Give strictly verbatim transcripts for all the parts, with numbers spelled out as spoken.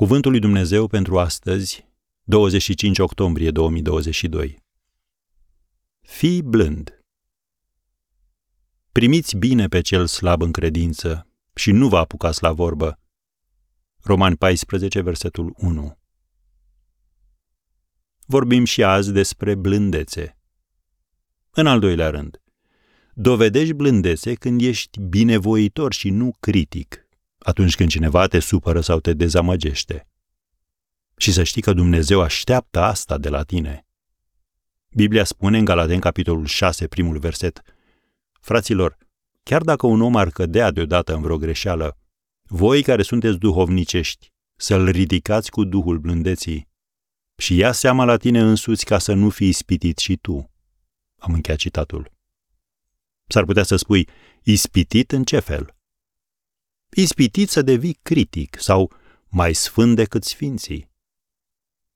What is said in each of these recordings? Cuvântul lui Dumnezeu pentru astăzi, douăzeci și cinci octombrie două mii douăzeci și doi. Fii blând. Primiți bine pe cel slab în credință și nu vă apucați la vorbă. Romani paisprezece, versetul unu. Vorbim și azi despre blândețe. În al doilea rând, dovedești blândețe când ești binevoitor și nu critic, atunci când cineva te supără sau te dezamăgește. Și să știi că Dumnezeu așteaptă asta de la tine. Biblia spune în Galateni, capitolul șase, primul verset: Fraților, chiar dacă un om ar cădea deodată în vreo greșeală, voi care sunteți duhovnicești, să-l ridicați cu duhul blândeții și ia seama la tine însuți ca să nu fii ispitit și tu. Am încheiat citatul. S-ar putea să spui, ispitit în ce fel? Ispitit să devii critic sau mai sfânt decât sfinții.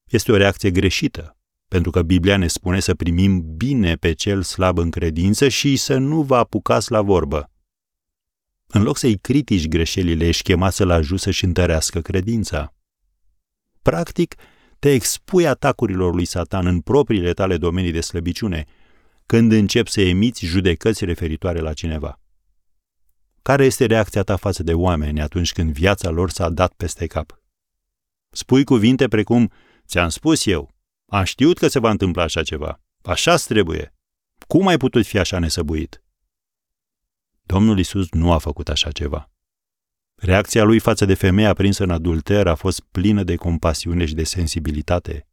Este o reacție greșită, pentru că Biblia ne spune să primim bine pe cel slab în credință și să nu vă apucați la vorbă. În loc să-i critici greșelile, ești chemat să-l ajut să-și întărească credința. Practic, te expui atacurilor lui Satan în propriile tale domenii de slăbiciune, când începi să emiți judecăți referitoare la cineva. Care este reacția ta față de oameni atunci când viața lor s-a dat peste cap? Spui cuvinte precum, ți-am spus eu, am știut că se va întâmpla așa ceva, așa-ți trebuie, cum ai putut fi așa nesăbuit? Domnul Iisus nu a făcut așa ceva. Reacția lui față de femeia prinsă în adulter a fost plină de compasiune și de sensibilitate.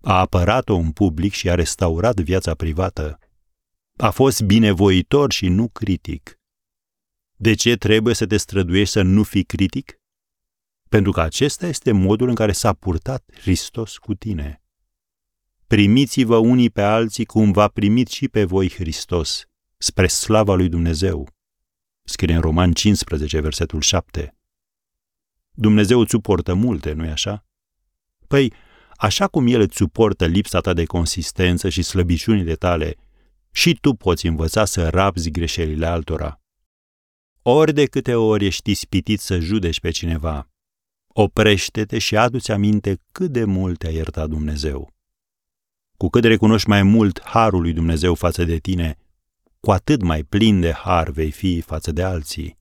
A apărat-o în public și a restaurat viața privată. A fost binevoitor și nu critic. De ce trebuie să te străduiești să nu fii critic? Pentru că acesta este modul în care s-a purtat Hristos cu tine. Primiți-vă unii pe alții cum v-a primit și pe voi Hristos, spre slava lui Dumnezeu. Scrie în Roman cincisprezece, versetul șapte. Dumnezeu îți suportă multe, nu-i așa? Păi, așa cum El îți suportă lipsa ta de consistență și slăbiciunile tale, și tu poți învăța să rabzi greșelile altora. Ori de câte ori ești ispitit să judeci pe cineva, oprește-te și adu-ți aminte cât de mult te-a iertat Dumnezeu. Cu cât recunoști mai mult harul lui Dumnezeu față de tine, cu atât mai plin de har vei fi față de alții.